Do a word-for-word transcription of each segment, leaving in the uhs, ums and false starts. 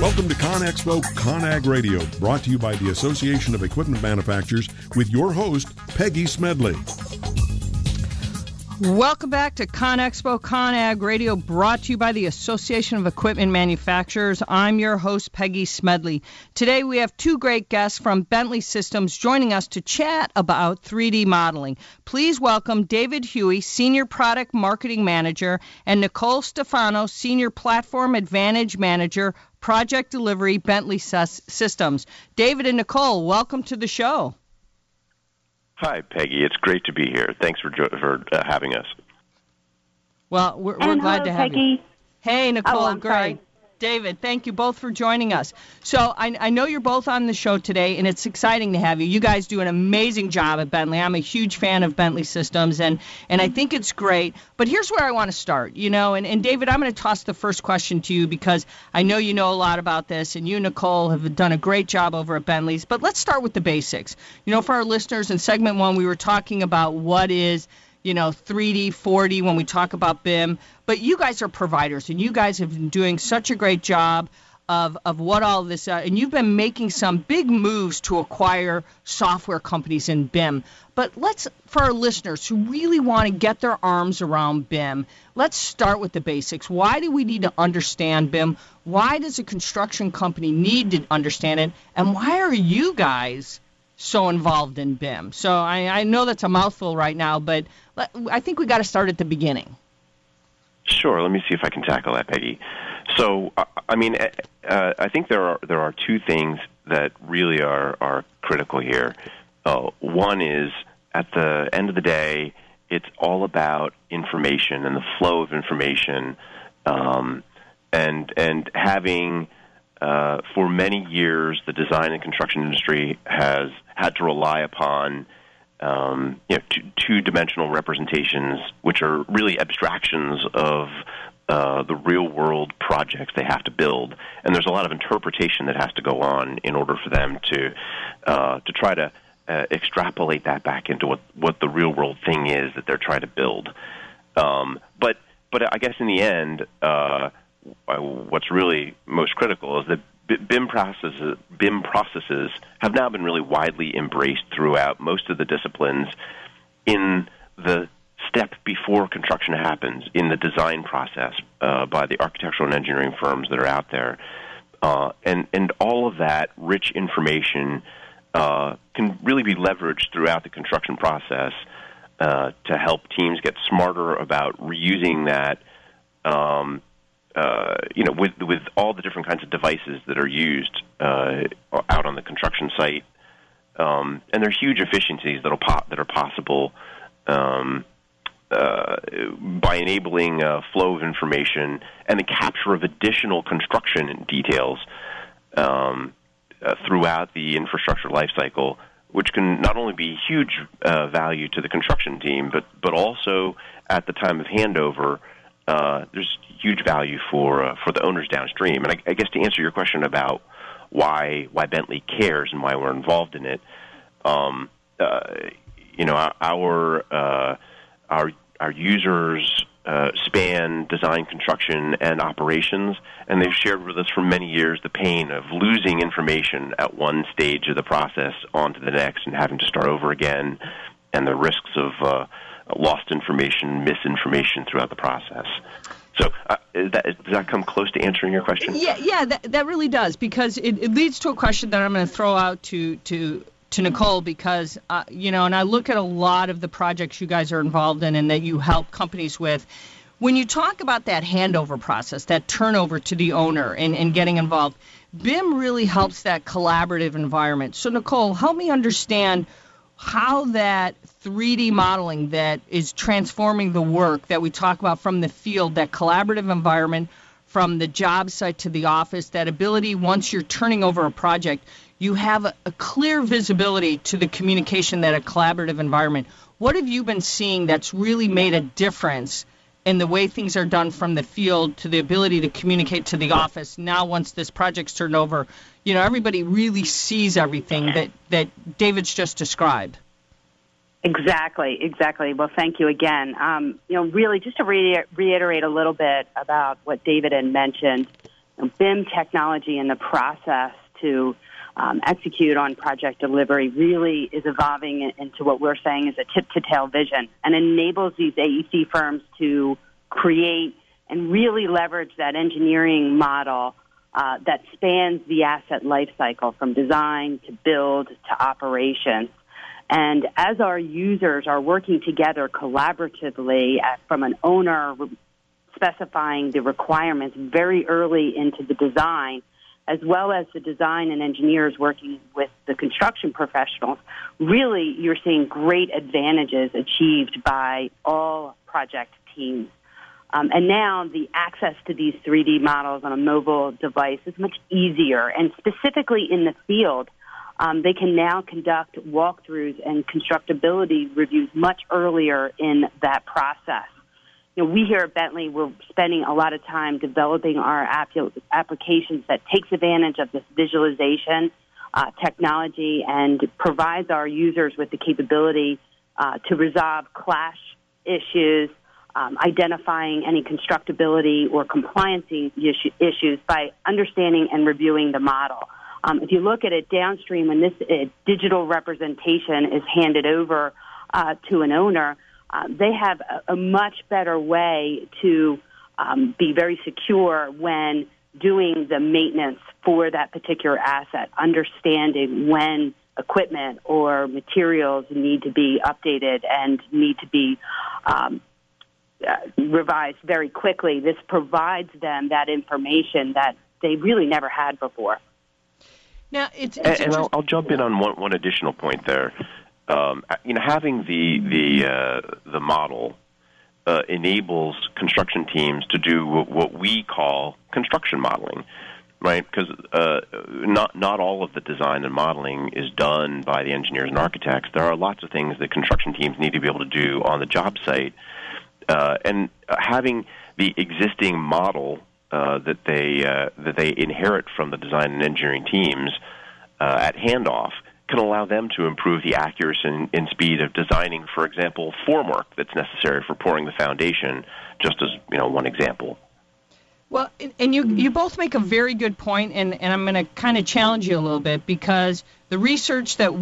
Welcome to ConExpo-Con/Agg Radio, brought to you by the Association of Equipment Manufacturers with your host, Peggy Smedley. Welcome back to ConExpo-Con/Agg Radio, brought to you by the Association of Equipment Manufacturers. I'm your host, Peggy Smedley. Today we have two great guests from Bentley Systems joining us to chat about three D modeling. Please welcome David Huey, Senior Product Marketing Manager, and Nicole Stefano, Senior Platform Advantage Manager, Project Delivery, Bentley Systems. David and Nicole, welcome to the show. Hi, Peggy. It's great to be here. Thanks for jo- for uh, having us. Well, we're, we're glad hello, to have Peggy. You. Hey, Nicole. Oh, great. Sorry. David, thank you both for joining us. So I, I know you're both on the show today, and it's exciting to have you. You guys do an amazing job at Bentley. I'm a huge fan of Bentley Systems, and, and I think it's great. But here's where I want to start, you know. And, and David, I'm going to toss the first question to you because I know you know a lot about this, and you, Nicole, have done a great job over at Bentley's. But let's start with the basics. You know, for our listeners, in segment one, we were talking about what is, you know, three D, four D when we talk about B I M. But you guys are providers, and you guys have been doing such a great job of, of what all this, uh, and you've been making some big moves to acquire software companies in B I M. But let's, for our listeners who really want to get their arms around B I M, let's start with the basics. Why do we need to understand B I M? Why does a construction company need to understand it? And why are you guys so involved in B I M? So I, I know that's a mouthful right now, but let, I think we got to start at the beginning. Sure. Let me see if I can tackle that, Peggy. So, I mean, uh, I think there are there are two things that really are, are critical here. Uh, one is, at the end of the day, it's all about information and the flow of information, um, and and having. Uh, for many years, the design and construction industry has had to rely upon um, you know, two, two-dimensional representations, which are really abstractions of uh, the real-world projects they have to build. And there's a lot of interpretation that has to go on in order for them to uh, to try to uh, extrapolate that back into what, what the real-world thing is that they're trying to build. Um, but, but I guess in the end, uh, what's really most critical is that B I M processes, B I M processes have now been really widely embraced throughout most of the disciplines in the step before construction happens, in the design process uh, by the architectural and engineering firms that are out there. Uh, and, and all of that rich information uh, can really be leveraged throughout the construction process uh, to help teams get smarter about reusing that um Uh, you know, with with all the different kinds of devices that are used uh, out on the construction site, um, and there are huge efficiencies that'll po- that are possible um, uh, by enabling a flow of information and the capture of additional construction details um, uh, throughout the infrastructure lifecycle, which can not only be huge uh, value to the construction team, but but also at the time of handover. Uh, there's huge value for uh, for the owners downstream. And I, I guess to answer your question about why why Bentley cares and why we're involved in it, um, uh, you know, our uh, our our users uh, span design, construction, and operations, and they've shared with us for many years the pain of losing information at one stage of the process onto the next and having to start over again, and the risks of uh, lost information, misinformation throughout the process. So uh, that, does that come close to answering your question? Yeah, yeah, that, that really does, because it, it leads to a question that I'm going to throw out to to, to Nicole because, uh, you know, and I look at a lot of the projects you guys are involved in and that you help companies with. When you talk about that handover process, that turnover to the owner and, and getting involved, B I M really helps that collaborative environment. So, Nicole, help me understand how that three D modeling that is transforming the work that we talk about from the field, that collaborative environment, from the job site to the office, that ability once you're turning over a project, you have a, a clear visibility to the communication that a collaborative environment. What have you been seeing that's really made a difference in the way things are done from the field to the ability to communicate to the office? Now, once this project's turned over, you know, everybody really sees everything that, that David's just described. Exactly, exactly. Well, thank you again. Um, you know, really, just to re- reiterate a little bit about what David had mentioned, B I M technology and the process to um, execute on project delivery really is evolving into what we're saying is a tip-to-tail vision, and enables these A E C firms to create and really leverage that engineering model uh, that spans the asset lifecycle from design to build to operations. And as our users are working together collaboratively from an owner specifying the requirements very early into the design, as well as the design and engineers working with the construction professionals, really you're seeing great advantages achieved by all project teams. Um, and now the access to these three D models on a mobile device is much easier, and specifically in the field, Um, they can now conduct walkthroughs and constructability reviews much earlier in that process. You know, we here at Bentley, we're spending a lot of time developing our app- applications that takes advantage of this visualization uh, technology and provides our users with the capability uh, to resolve clash issues, um, identifying any constructability or compliancy issue- issues by understanding and reviewing the model. Um, if you look at it downstream, when this uh, digital representation is handed over uh, to an owner, uh, they have a, a much better way to um, be very secure when doing the maintenance for that particular asset, understanding when equipment or materials need to be updated and need to be um, uh, revised very quickly. This provides them that information that they really never had before. Now, it's, it's and I'll, I'll jump in on one, one additional point there. Um, you know, having the the uh, the model uh, enables construction teams to do what we call construction modeling, right? Because uh, not not all of the design and modeling is done by the engineers and architects. There are lots of things that construction teams need to be able to do on the job site, uh, and having the existing model Uh, that they uh, that they inherit from the design and engineering teams uh, at handoff can allow them to improve the accuracy and, and speed of designing, for example, formwork that's necessary for pouring the foundation, just as, you know, one example. Well, and you you both make a very good point, and, and I'm going to kind of challenge you a little bit, because the research that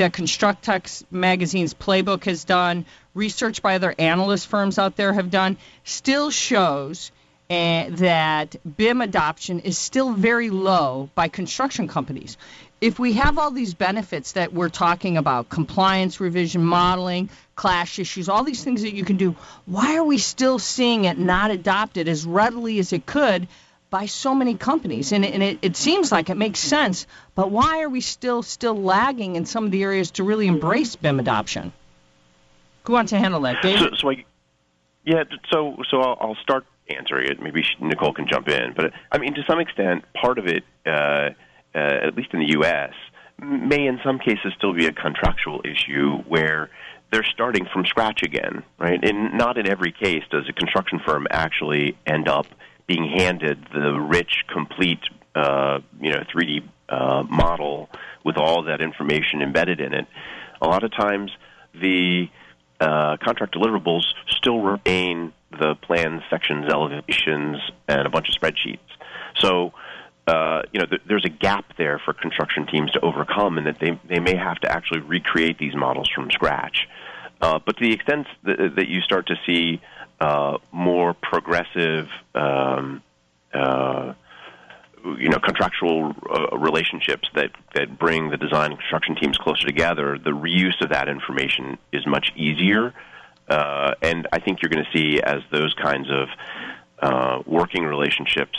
that Constructux magazine's Playbook has done, research by other analyst firms out there have done, still shows and that B I M adoption is still very low by construction companies. If we have all these benefits that we're talking about, compliance, revision, modeling, clash issues, all these things that you can do, why are we still seeing it not adopted as readily as it could by so many companies? And, and it, it seems like it makes sense, but why are we still still lagging in some of the areas to really embrace B I M adoption? Who wants to handle that, Dave? So, so I, yeah, so, so I'll, I'll start answering it. Maybe Nicole can jump in. But, I mean, to some extent, part of it, uh, uh, at least in the U S, may in some cases still be a contractual issue where they're starting from scratch again, right? And not in every case does a construction firm actually end up being handed the rich, complete, uh, you know, three D uh, model with all that information embedded in it. A lot of times the uh, contract deliverables still remain the plans, sections, elevations, and a bunch of spreadsheets. So, uh, you know, th- there's a gap there for construction teams to overcome, and that they they may have to actually recreate these models from scratch. Uh, but to the extent th- that you start to see uh, more progressive, um, uh, you know, contractual uh, relationships that, that bring the design and construction teams closer together, the reuse of that information is much easier. Uh, and I think you're going to see, as those kinds of uh, working relationships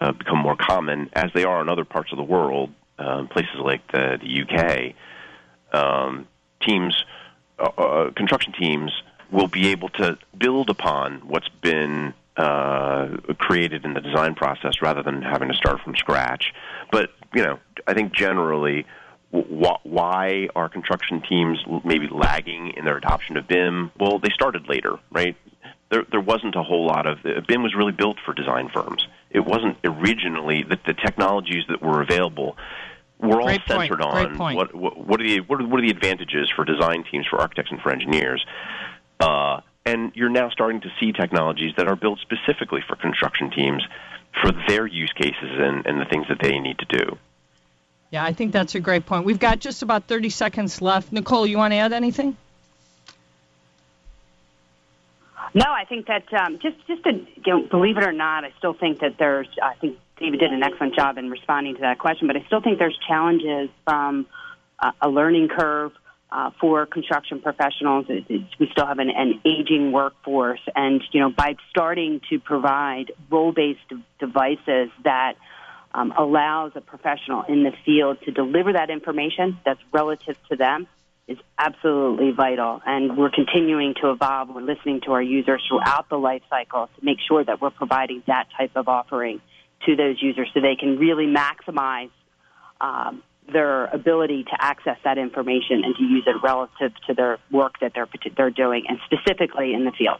uh, become more common, as they are in other parts of the world, uh, places like the, the U K, um, teams, uh, uh, construction teams, will be able to build upon what's been uh, created in the design process rather than having to start from scratch. But, you know, I think generally, why are construction teams maybe lagging in their adoption of B I M? Well, they started later, right? There, there wasn't a whole lot of – B I M was really built for design firms. It wasn't originally that the technologies that were available were all Great centered point. on what, what, what, are the, what, are, what are the advantages for design teams, for architects, and for engineers. Uh, And you're now starting to see technologies that are built specifically for construction teams for their use cases and, and the things that they need to do. Yeah, I think that's a great point. We've got just about thirty seconds left. Nicole, you want to add anything? No, I think that um, just just to, you know, believe it or not, I still think that there's. I think David did an excellent job in responding to that question, but I still think there's challenges from uh, a learning curve uh, for construction professionals. It, it, we still have an, an aging workforce, and you know, by starting to provide role-based de- devices that um, allows a professional in the field to deliver that information that's relative to them. Is absolutely vital, and we're continuing to evolve. We're listening to our users throughout the life cycle to make sure that we're providing that type of offering to those users so they can really maximize um, their ability to access that information and to use it relative to their work that they're they're doing, and specifically in the field.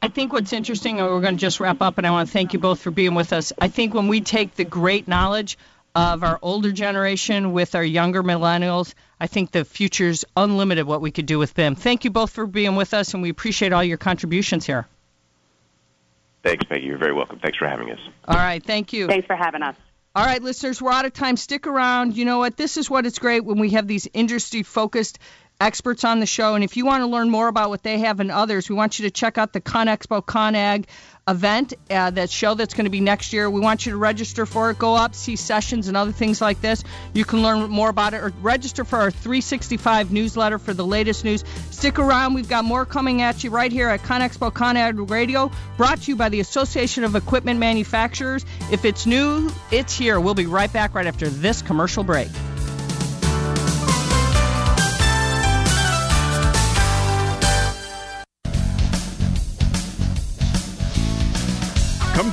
I think what's interesting, and we're going to just wrap up, and I want to thank you both for being with us. I think when we take the great knowledge of our older generation with our younger millennials, I think the future's unlimited what we could do with B I M. Thank you both for being with us, and we appreciate all your contributions here. Thanks, Peggy. You're very welcome. Thanks for having us. All right. Thank you. Thanks for having us. All right, listeners, we're out of time. Stick around. You know what? This is what it's great when we have these industry-focused experts on the show. And if you want to learn more about what they have and others, we want you to check out the ConExpo-Con/Agg event, uh, that show that's going to be next year. We want you to register for it. Go up, see sessions and other things like this. You can learn more about it or register for our three sixty-five newsletter for the latest news. Stick around. We've got more coming at you right here at ConExpo-Con/Agg Radio, brought to you by the Association of Equipment Manufacturers. If it's new, it's here. We'll be right back right after this commercial break. Come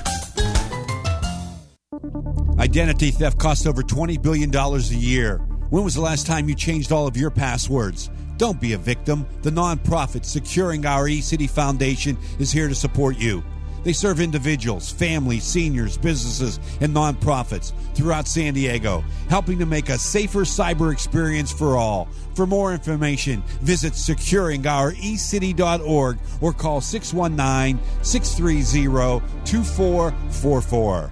Identity theft costs over twenty billion dollars a year. When was the last time you changed all of your passwords? Don't be a victim. The nonprofit Securing Our eCity Foundation is here to support you. They serve individuals, families, seniors, businesses, and nonprofits throughout San Diego, helping to make a safer cyber experience for all. For more information, visit securing our e city dot org or call six one nine, six three zero, two four four four.